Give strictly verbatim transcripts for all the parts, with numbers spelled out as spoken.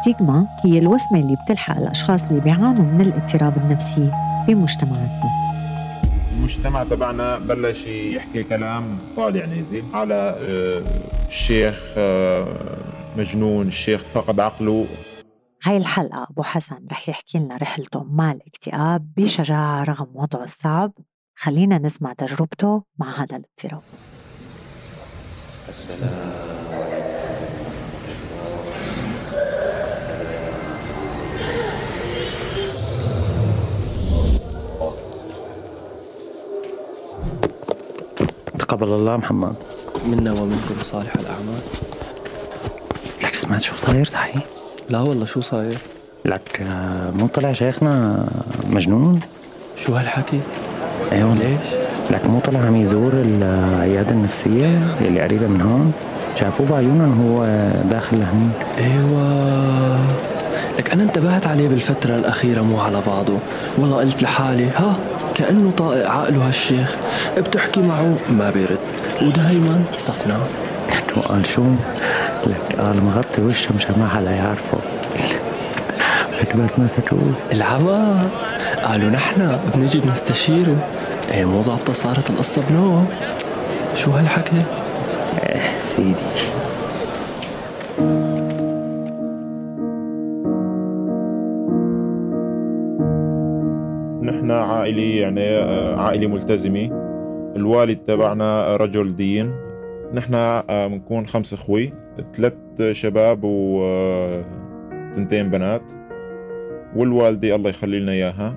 ستيغما هي الوسمة اللي بتلحق الأشخاص اللي بيعانوا من الاضطراب النفسي بمجتمعاتنا. المجتمع تبعنا بلش يحكي كلام طالع نازل على الشيخ مجنون، الشيخ فقد عقله. هاي الحلقة أبو حسن رح يحكي لنا رحلته مع الاكتئاب بشجاعة رغم وضعه الصعب. خلينا نسمع تجربته مع هذا الاضطراب. السلام قبل الله محمد منا ومنكم صالح الأعمال. لك سمعت شو صاير صحيح؟ لا والله شو صاير؟ لك مو طلع شيخنا مجنون؟ شو هالحكي؟ ايوه ليش؟ لك مو طلع عم يزور العيادة النفسية اللي قريبة من هون، شافوه بعيونهم هو داخل لهني. ايوه لك أنا انتبهت عليه بالفترة الأخيرة مو على بعضه، والله قلت لحالي ها كأنه طائق عقله هالشيخ، بتحكي معه ما بيرد ودايما صفنا. لك وقال شو؟ لك قال مغطي وشه مشان ما حدا يعرفه. لك بس نسيت اقول العمى قالوا نحن بنجي بنستشيره. ايه مو ضابطه صارت القصه بنوم. شو هالحكي؟ ايه سيدي عائلي، يعني عائلة ملتزمة. الوالد تبعنا رجل دين. نحن بنكون خمس اخوي، ثلاث شباب وتنتين بنات، والوالدة الله يخلي لنا اياها.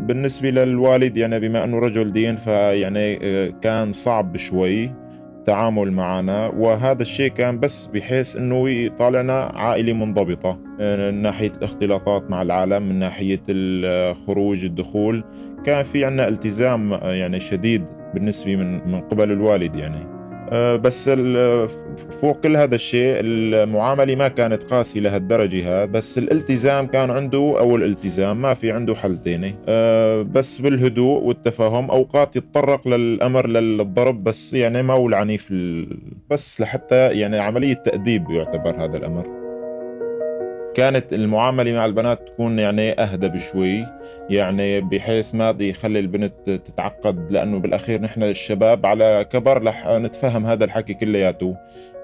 بالنسبة للوالد يعني بما انه رجل دين فيعني كان صعب شوي التعامل معنا، وهذا الشيء كان بس بحيث انه يطالعنا عائلة منضبطة من ناحية الاختلاطات مع العالم، من ناحية الخروج الدخول كان في عنا التزام يعني شديد بالنسبة من من قبل الوالد يعني. بس فوق كل هذا الشيء المعاملة ما كانت قاسية لهالدرجة، بس الالتزام كان عنده، أو الالتزام ما في عنده حل تاني بس بالهدوء والتفاهم. أوقات يتطرق للأمر للضرب بس يعني ما هو العنيف، بس لحتى يعني عملية تأديب يعتبر هذا الأمر. كانت المعاملة مع البنات تكون يعني أهدى بشوي، يعني بحيث ما يخلي البنت تتعقد، لأنه بالأخير نحن الشباب على كبر لح نتفهم هذا الحكي كلياته،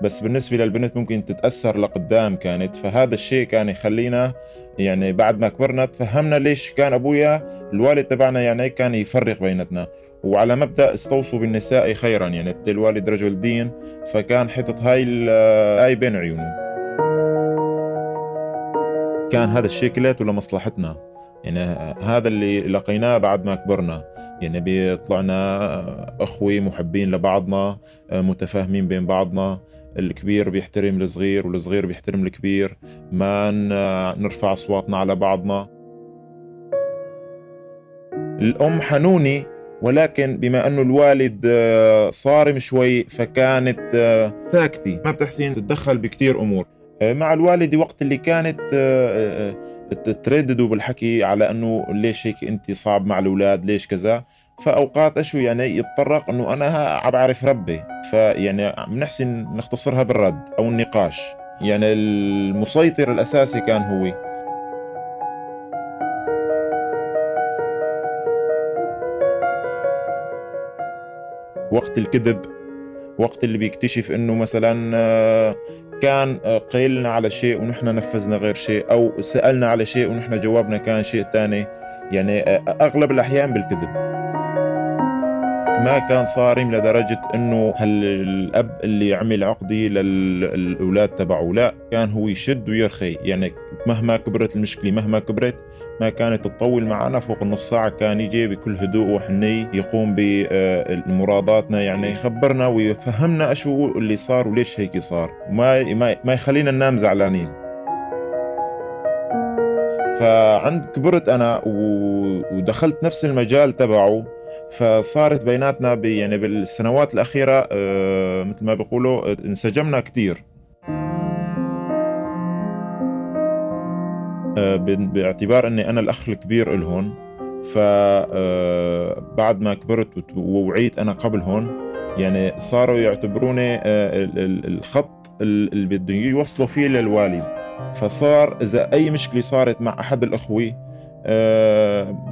بس بالنسبة للبنت ممكن تتأثر لقدام كانت. فهذا الشيء كان يخلينا يعني بعد ما كبرنا تفهمنا ليش كان أبويا الوالد تبعنا يعني كان يفرق بينتنا، وعلى مبدأ استوصوا بالنساء خيرا، يعني الوالد رجل دين فكان حطت هاي الآية بين عيونه. كان هذا الشيء كلياته لمصلحتنا، يعني هذا اللي لقيناه بعد ما كبرنا، يعني بيطلعنا أخوي محبين لبعضنا متفاهمين بين بعضنا، الكبير بيحترم الصغير والصغير بيحترم الكبير، ما نرفع أصواتنا على بعضنا. الأم حنوني، ولكن بما أنه الوالد صارم شوي فكانت ساكتة ما بتحسين تتدخل بكتير أمور. مع الوالدة وقت اللي كانت ترددوا بالحكي على أنه ليش هيك أنت صعب مع الأولاد ليش كذا، فأوقات أشو يعني يتطرق أنه أنا عبعرف ربي، فيعني بنحسن نختصرها بالرد أو النقاش، يعني المسيطر الأساسي كان هو. وقت الكذب، وقت اللي بيكتشف أنه مثلاً كان قيلنا على شيء ونحن نفذنا غير شيء، أو سألنا على شيء ونحن جوابنا كان شيء تاني، يعني أغلب الأحيان بالكذب. ما كان صارم لدرجة أنه هالأب اللي عمل عقدي للأولاد تبعه، لا كان هو يشد ويرخي، يعني مهما كبرت المشكلة مهما كبرت ما كانت تطول معنا فوق النص ساعة، كان يجي بكل هدوء وحني يقوم بمراداتنا، يعني يخبرنا ويفهمنا أشو اللي صار وليش هيك صار، وما ما يخلينا ننام زعلانين. فعند كبرت أنا ودخلت نفس المجال تبعه فصارت بيناتنا ب يعني بالسنوات الأخيرة أه مثل ما بيقولوا انسجمنا كتير، أه باعتبار أني أنا الأخ الكبير إلهن، فبعد ما كبرت ووعيت أنا قبلهن يعني صاروا يعتبروني أه الخط اللي بدهم يوصلوا فيه للوالد، فصار إذا أي مشكلة صارت مع أحد الأخوة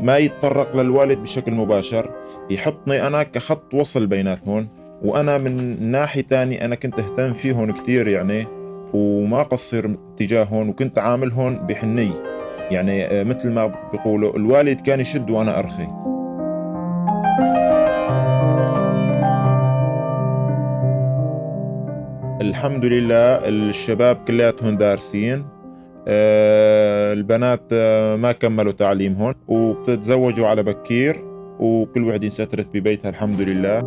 ما يتطرق للوالد بشكل مباشر، يحطني أنا كخط وصل بيناتهم، وأنا من ناحية تانية أنا كنت أهتم فيهم كتير يعني، وما قصر تجاههم، وكنت عاملهم بحني يعني، مثل ما بيقولوا الوالد كان يشد وأنا أرخي. الحمد لله الشباب كلياتهم دارسين، البنات ما كملوا تعليمهم وبتتزوجوا على بكير، وكل وحده انسترت ببيتها الحمد لله.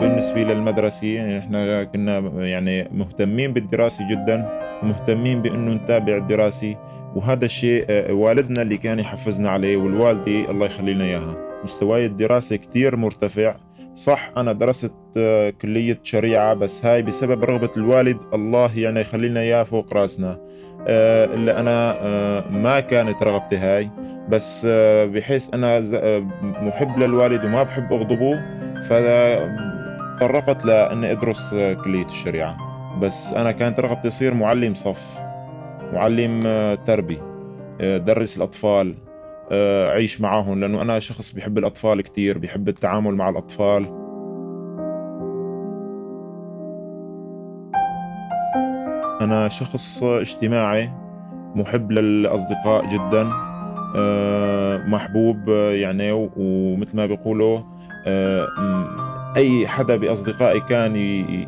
بالنسبة للمدرسة احنا كنا يعني مهتمين بالدراسة جدا، مهتمين بأنه نتابع الدراسة، وهذا الشيء والدنا اللي كان يحفزنا عليه، والوالدة الله يخلي لنا إياها. مستواي الدراسي كتير مرتفع، صح أنا درست كلية شريعة بس هاي بسبب رغبة الوالد، الله يعني يخلي لنا إياه فوق راسنا، إلا أنا ما كانت رغبتي هاي، بس بحيث أنا محب للوالد وما بحب أغضبه، فتطرقت لأني أدرس كلية الشريعة. بس أنا كانت رغبتي أصير معلم صف، معلم تربي، درس الأطفال، أعيش معهم، لأنه أنا شخص بحب الأطفال كتير، بحب التعامل مع الأطفال. أنا شخص اجتماعي، محب للأصدقاء جدا، محبوب يعني، ومثل ما بيقولوا أي حدا بأصدقائي كان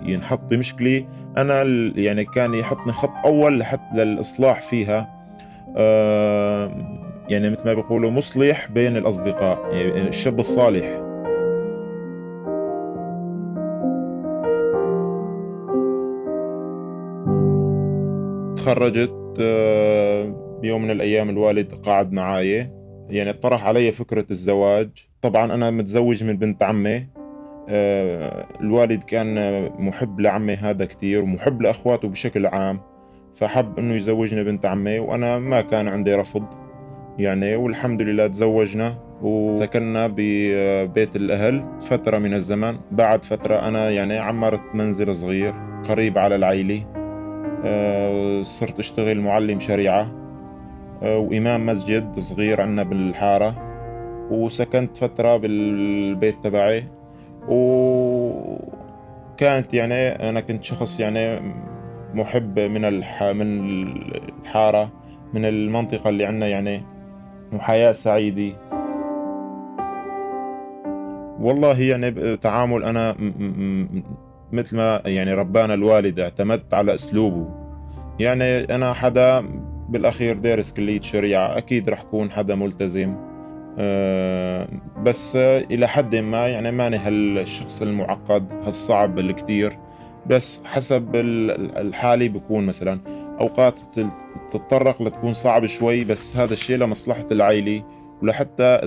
ينحط بمشكلة أنا يعني كان يحطني خط أول حتى للإصلاح فيها، يعني مثل ما بيقولوا مصلح بين الأصدقاء، يعني الشاب الصالح. تخرجت بيوم من الأيام، الوالد قعد معاي يعني طرح علي فكرة الزواج. طبعا أنا متزوج من بنت عمي، الوالد كان محب لعمي هذا كتير ومحب لأخواته بشكل عام، فحب أنه يزوجني بنت عمي، وأنا ما كان عندي رفض يعني، والحمد لله تزوجنا وسكننا ببيت الأهل فترة من الزمن. بعد فترة أنا يعني عمرت منزل صغير قريب على العيلة، صرت أشتغل معلم شريعة وإمام مسجد صغير عندنا بالحارة، وسكنت فترة بالبيت تبعي، وكانت يعني أنا كنت شخص يعني محب من الحارة، من المنطقة اللي عندنا يعني، وحياة سعيدة. والله يعني تعامل أنا مثل ما يعني ربانا الوالد، اعتمدت على اسلوبه يعني. انا حدا بالاخير دارس كلية شريعة، اكيد رح كون حدا ملتزم، أه بس الى حد ما يعني ماني هالشخص المعقد هالصعب الكتير، بس حسب الحالي بكون مثلا اوقات تتطرق لتكون صعب شوي، بس هذا الشيء لمصلحة العائلة ولحتى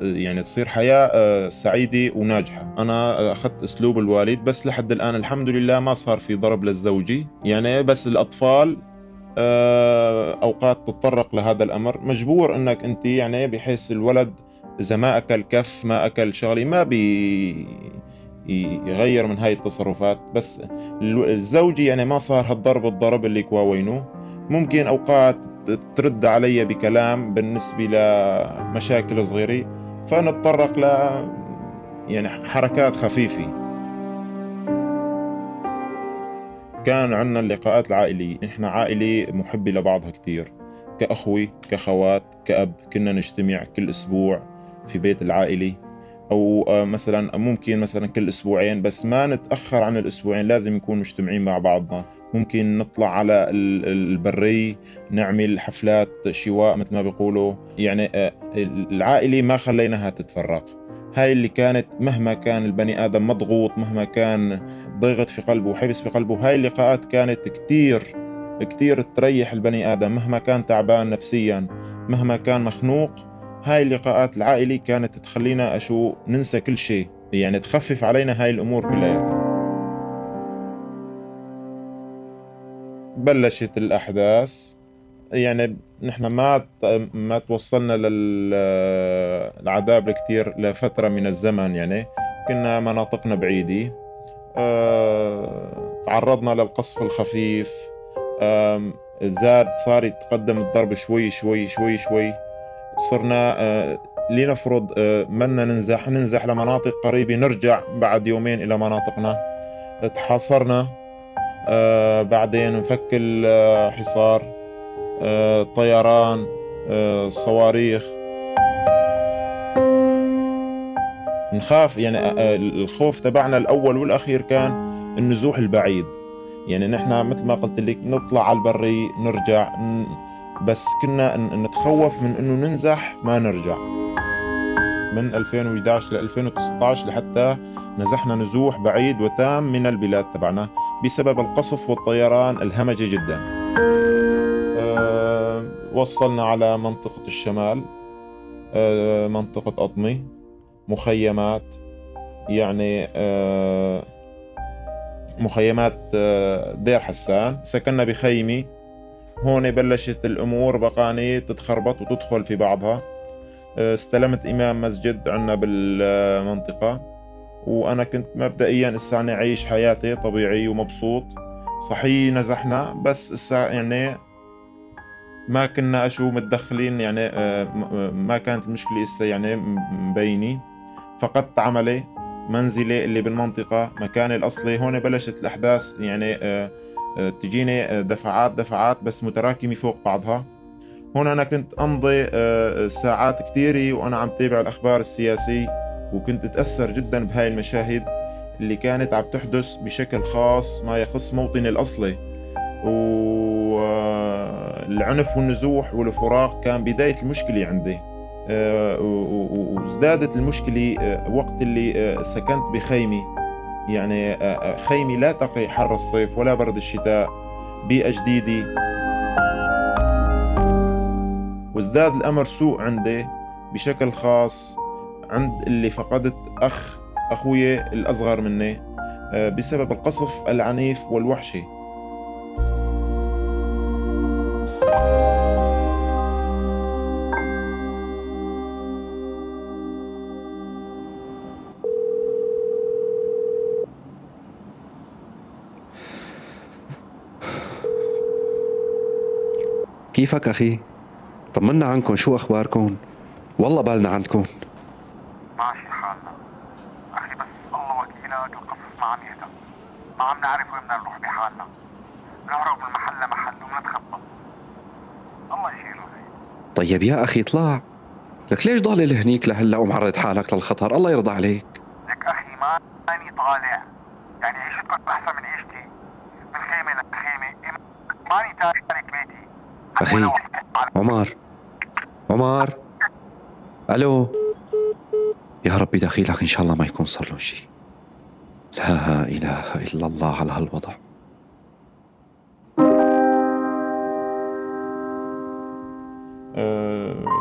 يعني تصير حياة سعيدة وناجحة. أنا أخذت أسلوب الوالد، بس لحد الآن الحمد لله ما صار في ضرب للزوجي يعني، بس الأطفال أوقات تتطرق لهذا الأمر، مجبور أنك أنت يعني، بحيث الولد إذا ما أكل كف ما أكل شغلي ما بيغير من هاي التصرفات، بس الزوجي يعني ما صار هالضرب الضرب اللي كواوينوه. ممكن أوقات ترد علي بكلام بالنسبة لمشاكل صغيرة، فنتطرق ل يعني حركات خفيفة. كان عندنا اللقاءات العائلية، إحنا عائلة محبة لبعضها كتير، كأخوة كأخوات كأب، كنا نجتمع كل أسبوع في بيت العائلة، أو مثلا ممكن مثلا كل أسبوعين، بس ما نتأخر عن الأسبوعين، لازم نكون مجتمعين مع بعضنا. ممكن نطلع على البري، نعمل حفلات شواء مثل ما بيقولوا يعني، العائلة ما خليناها تتفرق. هاي اللي كانت مهما كان البني آدم مضغوط، مهما كان ضغط في قلبه وحبس في قلبه، هاي اللقاءات كانت كتير كتير تريح البني آدم، مهما كان تعبان نفسيا، مهما كان مخنوق، هاي اللقاءات العائلة كانت تخلينا أشو ننسى كل شيء يعني، تخفف علينا هاي الأمور كلها. بلشت الأحداث يعني، نحن ما ما توصلنا للعذاب الكتير لفترة من الزمن يعني، كنا مناطقنا بعيدة، تعرضنا للقصف الخفيف، زاد، صار يتقدم الضرب شوي شوي شوي شوي. صرنا لنفرض منا ننزح ننزح لمناطق قريبة، نرجع بعد يومين إلى مناطقنا. تحاصرنا، بعدين نفك الحصار، طيران، صواريخ. نخاف، يعني الخوف تبعنا الأول والأخير كان النزوح البعيد. يعني نحن مثل ما قلت لك نطلع على البري نرجع، بس كنا نتخوف من انه ننزح ما نرجع. من ألفين وإحدى عشر ل ألفين وتسعة عشر لحتى نزحنا نزوح بعيد وتام من البلاد تبعنا بسبب القصف والطيران الهمجي جدا. أه وصلنا على منطقة الشمال، أه منطقة أطمي، مخيمات، يعني أه مخيمات دير حسان. سكننا بخيمي، هون بلشت الأمور بقاني تتخربط وتدخل في بعضها. استلمت إمام مسجد عنا بالمنطقة، وأنا كنت مبدئيا إسا أنا عايش حياتي طبيعي ومبسوط. صحيح نزحنا، بس إسا يعني ما كنا أشو متدخلين، يعني ما كانت المشكلة إسا يعني مبيني. فقدت عملي، منزلي اللي بالمنطقة، مكاني الأصلي. هون بلشت الأحداث يعني تجيني دفعات دفعات بس متراكمة فوق بعضها. هون أنا كنت أمضي ساعات كتيرة وأنا عم تابع الأخبار السياسي، وكنت أتأثر جدا بهاي المشاهد اللي كانت عم تحدث بشكل خاص ما يخص موطني الأصلي. والعنف والنزوح والفراق كان بداية المشكلة عندي، وازدادت المشكلة وقت اللي سكنت بخيمي. يعني خيمي لا تقي حر الصيف ولا برد الشتاء، بيئة جديدة. وازداد الأمر سوء عندي بشكل خاص عند اللي فقدت أخ أخوي الأصغر مني بسبب القصف العنيف والوحشي. كيفك أخي؟ طمنا عنكم، شو أخباركم؟ والله بالنا عندكم. ماشي حالنا أخي، بس الله وكيلك القصف ما عم يهدأ، ما عم نعرف وين بدنا نروح بحالنا. نهرب من محل لمحل وبنتخبى، الله يشيل الخير. طيب يا أخي اطلع، لك ليش ضالل هنيك لهلا ومعرض حالك للخطر؟ الله يرضى عليك. لك أخي ما ماني طالع، يعني عيشتكم أحسن من عيشتي، من خيمة لخيمة، ماني تارك بيتي. أخي عمار، عمار، ألو، يا ربي دخيلك إن شاء الله ما يكون صار له شيء. لا إله إلا الله على هالوضع.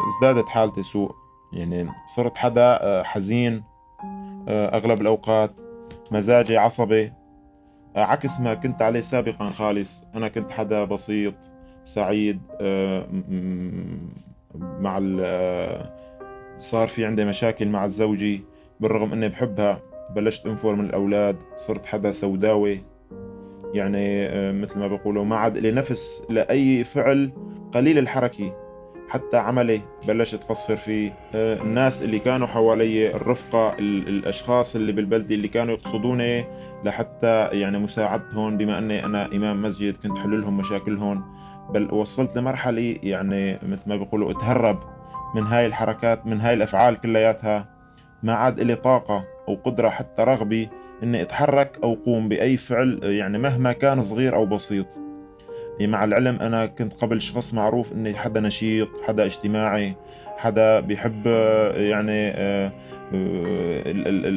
ازدادت حالتي سوء، يعني صرت حدا حزين أغلب الأوقات، مزاجي عصبي عكس ما كنت عليه سابقا خالص. أنا كنت حدا بسيط سعيد. مع صار في عندي مشاكل مع زوجي بالرغم اني بحبها، بلشت انفر من الاولاد، صرت حدا سوداوي، يعني مثل ما بيقولوا ما عاد لي نفس لاي فعل، قليل الحركه. حتى عملي بلشت قصر فيه، الناس اللي كانوا حوالي، الرفقه، الاشخاص اللي بالبلده اللي كانوا يقصدوني لحتى يعني مساعدتهم، بما اني انا امام مسجد كنت حللهم مشاكلهم. بل وصلت لمرحلة يعني مثل ما بيقولوا اتهرب من هاي الحركات، من هاي الأفعال كلياتها. ما عاد لي طاقة أو قدرة حتى رغبة إني أتحرك أو قوم بأي فعل، يعني مهما كان صغير أو بسيط. مع العلم أنا كنت قبل شخص معروف إني حدا نشيط، حدا اجتماعي، حدا بيحب يعني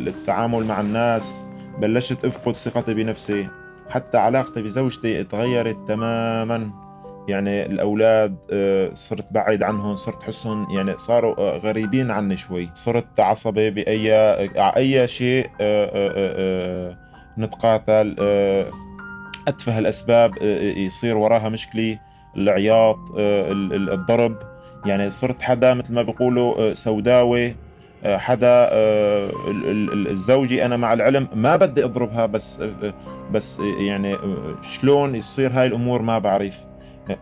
التعامل مع الناس. بلشت أفقد ثقتي بنفسي، حتى علاقتي بزوجتي اتغيرت تماماً. يعني الأولاد صرت بعيد عنهم، صرت حسهم يعني صاروا غريبين عني شوي. صرت عصبي بأي أي شيء، نتقاتل، أتفه الأسباب يصير وراها مشكلة، العياط، الضرب. يعني صرت حدا مثل ما بيقولوا سوداوي، حدا الزوجي، انا مع العلم ما بدي اضربها، بس بس يعني شلون يصير هاي الامور ما بعرف.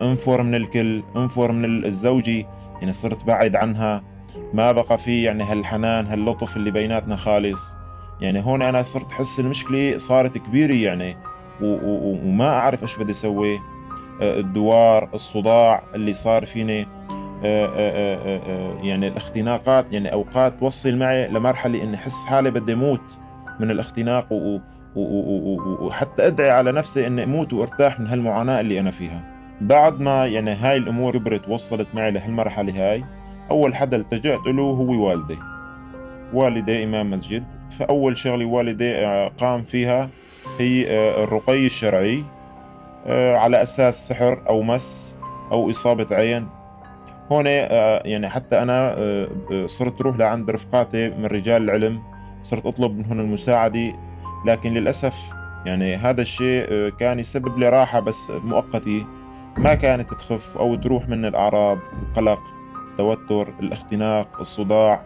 انفر من الكل، انفر من الزوجي، يعني صرت بعيد عنها، ما بقى في يعني هالحنان هاللطف اللي بيناتنا خالص. يعني هون انا صرت حس المشكله صارت كبيره يعني، وما اعرف ايش بدي اسوي. الدوار، الصداع اللي صار فيني، آآ آآ آآ يعني الاختناقات، يعني اوقات توصل معي لمرحله اني احس حالي بدي اموت من الاختناق، وحتى ادعي على نفسي اني اموت وارتاح من هالمعاناه اللي انا فيها. بعد ما يعني هاي الامور كبرت وصلت معي لهالمرحله هاي، اول حدا التجأت له هو والدي. والدي امام مسجد، فاول شغله والدي قام فيها هي الرقي الشرعي على اساس سحر او مس او اصابه عين. هون يعني حتى أنا صرت أروح لعند رفقاتي من رجال العلم، صرت أطلب منهم المساعدة، لكن للأسف يعني هذا الشيء كان يسبب لي راحة بس مؤقتة، ما كانت تخف أو تروح مني الأعراض، القلق، التوتر، الاختناق، الصداع،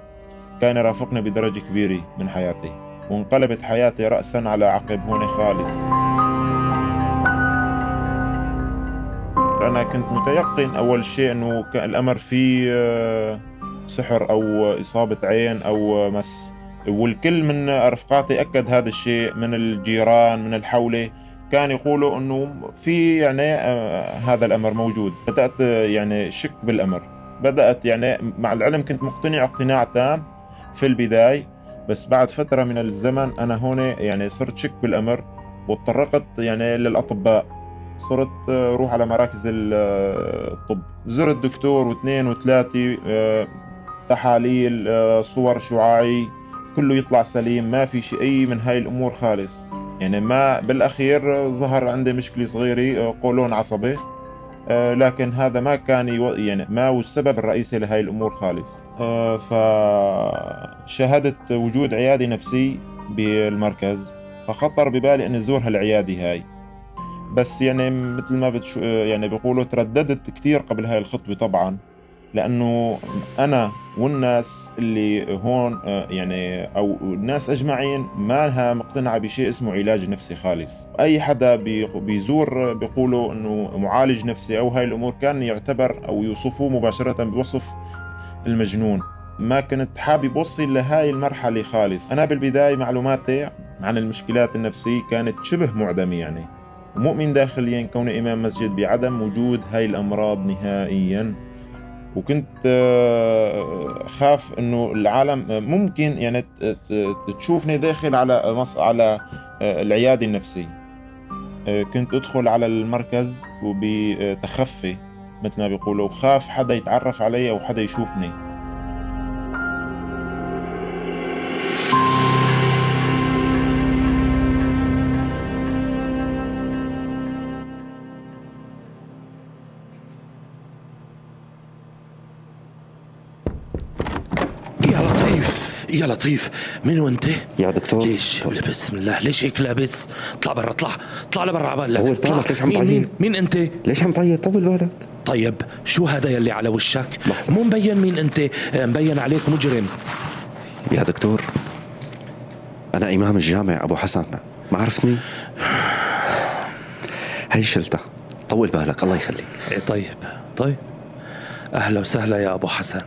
كان يرافقني بدرجة كبيرة من حياتي، وانقلبت حياتي رأسا على عقب هون خالص. أنا كنت متيقن أول شيء أنه الأمر فيه سحر أو إصابة عين أو مس، والكل من رفقاتي أكد هذا الشيء، من الجيران من الحولة كان يقولوا أنه في يعني هذا الأمر موجود. بدأت يعني شك بالأمر، بدأت يعني مع العلم كنت مقتنع اقتناع تام في البداية، بس بعد فترة من الزمن أنا هون يعني صرت شك بالأمر، واتطرقت يعني للأطباء، صرت روح على مراكز الطب، زرت دكتور واثنين وثلاثة، تحاليل، صور شعاعي، كله يطلع سليم، ما في شيء أي من هاي الأمور خالص. يعني ما بالأخير ظهر عندي مشكلة صغيرة، قولون عصبي، لكن هذا ما كان يعني ما هو السبب الرئيسي لهاي الأمور خالص. فشاهدت وجود عيادة نفسي بالمركز، فخطر ببالي أن أزور هالعيادة هاي، بس يعني مثل ما بتشو يعني بيقولوا ترددت كثير قبل هاي الخطوة طبعا، لأنه أنا والناس اللي هون يعني أو الناس أجمعين ما لها مقتنعة بشيء اسمه علاج نفسي خالص. أي حدا بيزور بيقولوا أنه معالج نفسي أو هاي الأمور، كان يعتبر أو يوصفوه مباشرة بوصف المجنون. ما كنت حابب أوصل لهاي المرحلة خالص. أنا بالبداية معلوماتي عن المشكلات النفسية كانت شبه معدمة يعني، مؤمن داخليا كوني إمام مسجد بعدم وجود هاي الأمراض نهائيا، وكنت خاف إنه العالم ممكن يعني تشوفني داخل على مص على العيادة النفسية. كنت أدخل على المركز وبتخفي مثل ما بيقولوا، وخاف حدا يتعرف علي أو حدا يشوفني. يا لطيف، من وانت؟ يا دكتور ليش بسم الله ليش هيك لابس؟ اطلع برا، اطلع اطلع لبرا عبالك. هو طالع ليش عم تعيط؟ مين انت؟ ليش عم تعيط؟ طول بالك. طيب شو هذا يلي على وشك؟ مو مبين مين انت، مبين عليك مجرم. يا دكتور انا امام الجامع ابو حسن، ما عرفتني؟ هي شلتها، طول بالك الله يخليك. ايه طيب طيب اهلا وسهلا يا ابو حسن،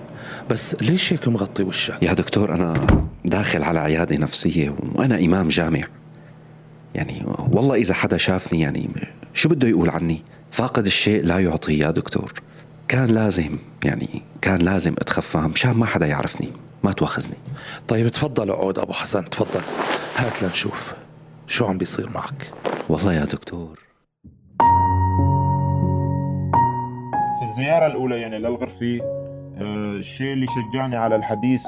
بس ليش هيك مغطي وشك؟ يا دكتور أنا داخل على عيادة نفسية وأنا إمام جامع، يعني والله إذا حدا شافني يعني شو بده يقول عني؟ فاقد الشيء لا يعطيه يا دكتور. كان لازم يعني كان لازم أتخفى مشان ما حدا يعرفني، ما تواخذني. طيب تفضل اقعد أبو حسن، تفضل، هات لنشوف شو عم بيصير معك. والله يا دكتور في الزيارة الأولى يعني للغرفة، الشيء اللي شجعني على الحديث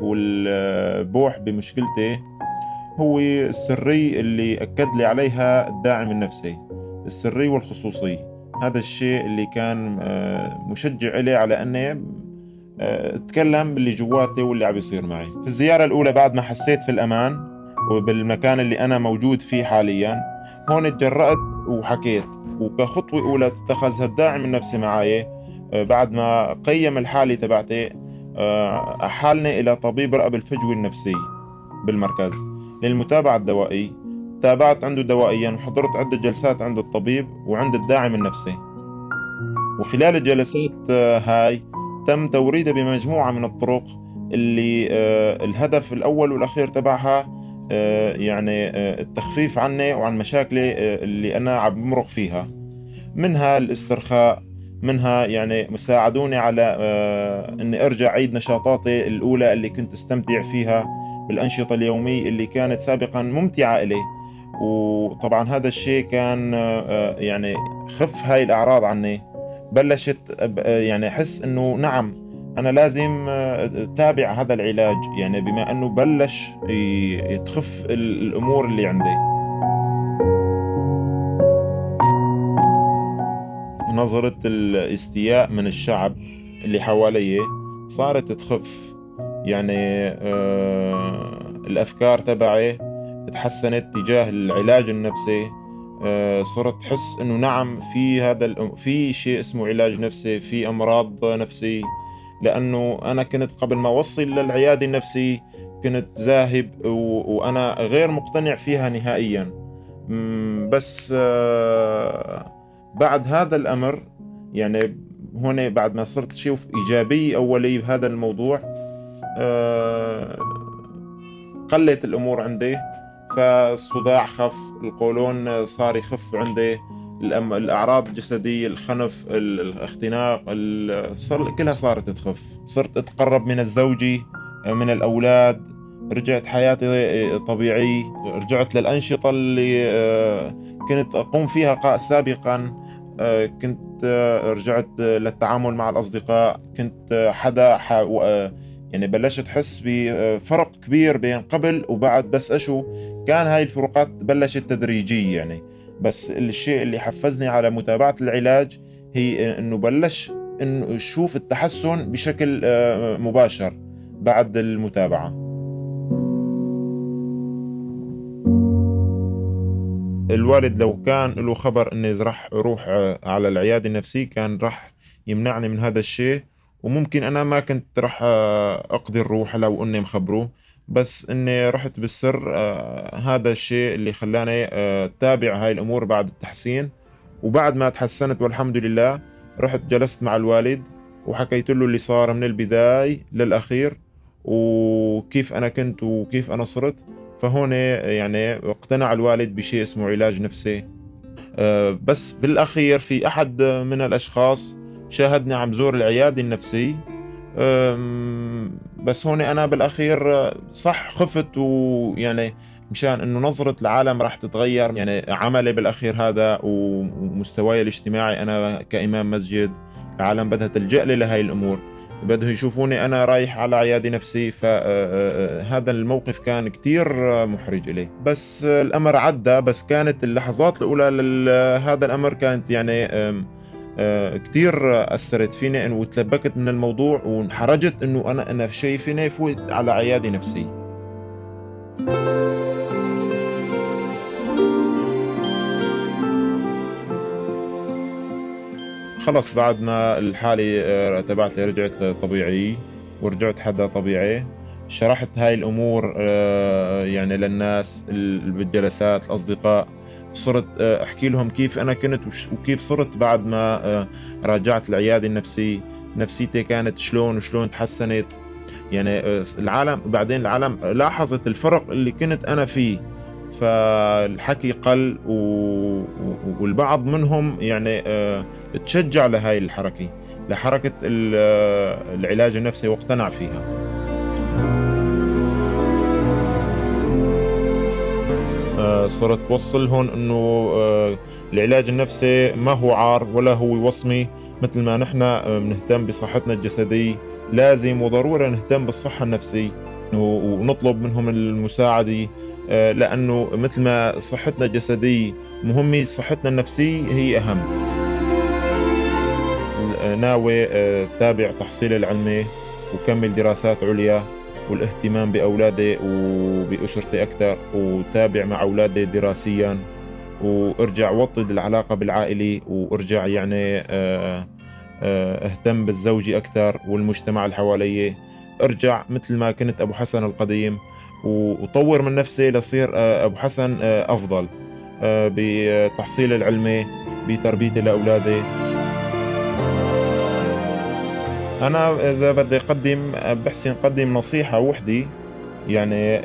والبوح بمشكلتي هو السري اللي أكد لي عليها الداعم النفسي، السري والخصوصي. هذا الشيء اللي كان مشجع لي على أني أتكلم باللي جواتي واللي عم بيصير معي. في الزيارة الأولى بعد ما حسيت في الأمان وبالمكان اللي أنا موجود فيه حاليا، هون اتجرأت وحكيت، وكخطوة أولى اتخذها الداعم النفسي معاي بعد ما قيم الحالة تبعتي أحالنا إلى طبيب رأى بالفجوي النفسي بالمركز للمتابعة الدوائية. تابعت عنده دوائيا وحضرت عدة جلسات عند الطبيب وعند الداعم النفسي، وخلال الجلسات هاي تم توريده بمجموعة من الطرق اللي الهدف الأول والأخير تبعها يعني التخفيف عني وعن مشاكلي اللي أنا عم بمرق فيها، منها الاسترخاء، منها يعني مساعدوني على أني أرجع عيد نشاطاتي الأولى اللي كنت استمتع فيها بالأنشطة اليومية اللي كانت سابقا ممتعة إلي. وطبعا هذا الشيء كان يعني خف هاي الأعراض عني، بلشت يعني أحس أنه نعم أنا لازم أتابع هذا العلاج، يعني بما أنه بلش يتخف الأمور اللي عندي. نظرة الاستياء من الشعب اللي حواليه صارت تخف، يعني الأفكار تبعي تحسنت تجاه العلاج النفسي، صرت أحس أنه نعم في هذا في شيء اسمه علاج نفسي، في أمراض نفسية. لأنه أنا كنت قبل ما أوصل للعيادة النفسية كنت ذاهب وأنا غير مقتنع فيها نهائيا، بس بعد هذا الأمر يعني هون بعد ما صرت أشوف إيجابي أولي بهذا الموضوع قلت الأمور عندي، فالصداع خف، القولون صار يخف عندي، الأعراض الجسدية، الخنف، الاختناق، كلها صارت تخف. صرت أتقرب من الزوجي، من الأولاد، رجعت حياتي طبيعي، رجعت للأنشطة اللي كنت أقوم فيها سابقا، كنت رجعت للتعامل مع الأصدقاء، كنت حدا يعني بلشت أحس بفرق كبير بين قبل وبعد، بس أشو كان هاي الفروقات بلشت تدريجية يعني. بس الشيء اللي حفزني على متابعة العلاج هي أنه بلش أنه أشوف التحسن بشكل مباشر بعد المتابعة. الوالد لو كان له خبر أني راح أروح على العيادة النفسية كان راح يمنعني من هذا الشيء، وممكن أنا ما كنت راح أقدر أروح لو أني مخبره، بس اني رحت بالسر. آه هذا الشيء اللي خلاني اتابع آه هاي الامور بعد التحسين. وبعد ما تحسنت والحمد لله رحت جلست مع الوالد وحكيت له اللي صار من البداية للاخير وكيف انا كنت وكيف انا صرت، فهون يعني اقتنع الوالد بشيء اسمه علاج نفسي. آه بس بالاخير في احد من الاشخاص شاهدني عم زور العيادة النفسية، بس هون أنا بالأخير صح خفت، ويعني مشان أنه نظرة العالم راح تتغير، يعني عملي بالأخير هذا ومستواي الاجتماعي أنا كإمام مسجد العالم بدها تلجأ لي لهاي الأمور، بدهم يشوفوني أنا رايح على عيادة نفسي، فهذا الموقف كان كتير محرج إلي. بس الأمر عدى، بس كانت اللحظات الأولى لهذا الأمر كانت يعني كتير أثرت فيني إنه وتلبكت من الموضوع وانحرجت إنه أنا أنا شيء فيني فوت على عيادة نفسية. خلص بعد ما الحالة تبعتي رجعت طبيعي ورجعت حدا طبيعي، شرحت هاي الأمور يعني للناس بالجلسات، الأصدقاء صرت أحكي لهم كيف أنا كنت وكيف صرت بعد ما راجعت العيادة النفسية، نفسيتي كانت شلون وشلون تحسنت. يعني العالم بعدين العالم لاحظت الفرق اللي كنت أنا فيه، فالحكي قل و... والبعض منهم يعني تشجع لهاي الحركة، لحركة العلاج النفسي واقتنع فيها. صرت توصلهم أنه العلاج النفسي ما هو عار ولا هو وصمي، مثل ما نحن بنهتم بصحتنا الجسدية لازم وضرورة نهتم بالصحة النفسية ونطلب منهم المساعدة، لأنه مثل ما صحتنا الجسدية مهمة صحتنا النفسية هي أهم. ناوي تابع تحصيلي العلمي وكمل دراسات عليا والاهتمام بأولادي وبأسرتي أكثر، وتابع مع أولادي دراسيا، وارجع وطد العلاقة بالعائلة، وارجع يعني اهتم بالزوجي أكثر والمجتمع اللي حواليه، ارجع مثل ما كنت أبو حسن القديم، وطور من نفسي لصير أبو حسن أفضل بتحصيل العلمي، بتربيتي لأولادي. أنا إذا بدي أقدم بحسن أقدم نصيحة وحدي يعني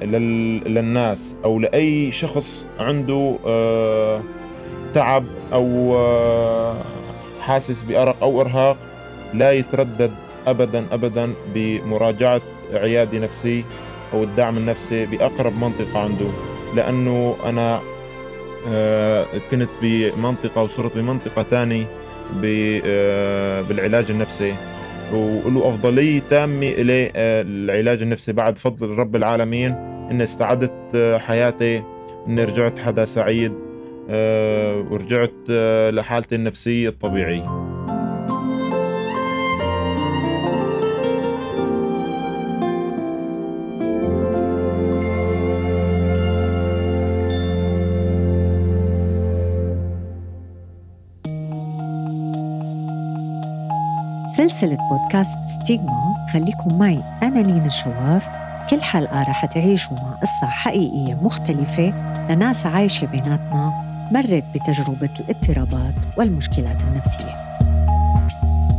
للناس أو لأي شخص عنده تعب أو حاسس بأرق أو إرهاق، لا يتردد أبدا أبدا بمراجعة عيادة نفسي أو الدعم النفسي بأقرب منطقة عنده، لأنه أنا كنت بمنطقة وصرت بمنطقة ثانية بالعلاج النفسي، وله أفضلية تامة إلي العلاج النفسي بعد فضل رب العالمين، إني استعدت حياتي، إني رجعت حدا سعيد، ورجعت لحالتي النفسية الطبيعية. سلسلة بودكاست ستيغما، خليكم معي أنا لينا شواف. كل حلقة رح تعيشوا مع قصة حقيقية مختلفة لناس عايشة بيناتنا مرت بتجربة الاضطرابات والمشكلات النفسية.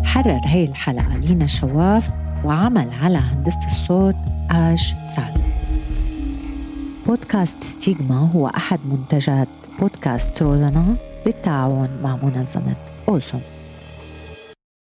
حرر هاي الحلقة لينا شواف، وعمل على هندسة الصوت آش سعد. بودكاست ستيغما هو أحد منتجات بودكاست روزنة بالتعاون مع منظمة أوسوم.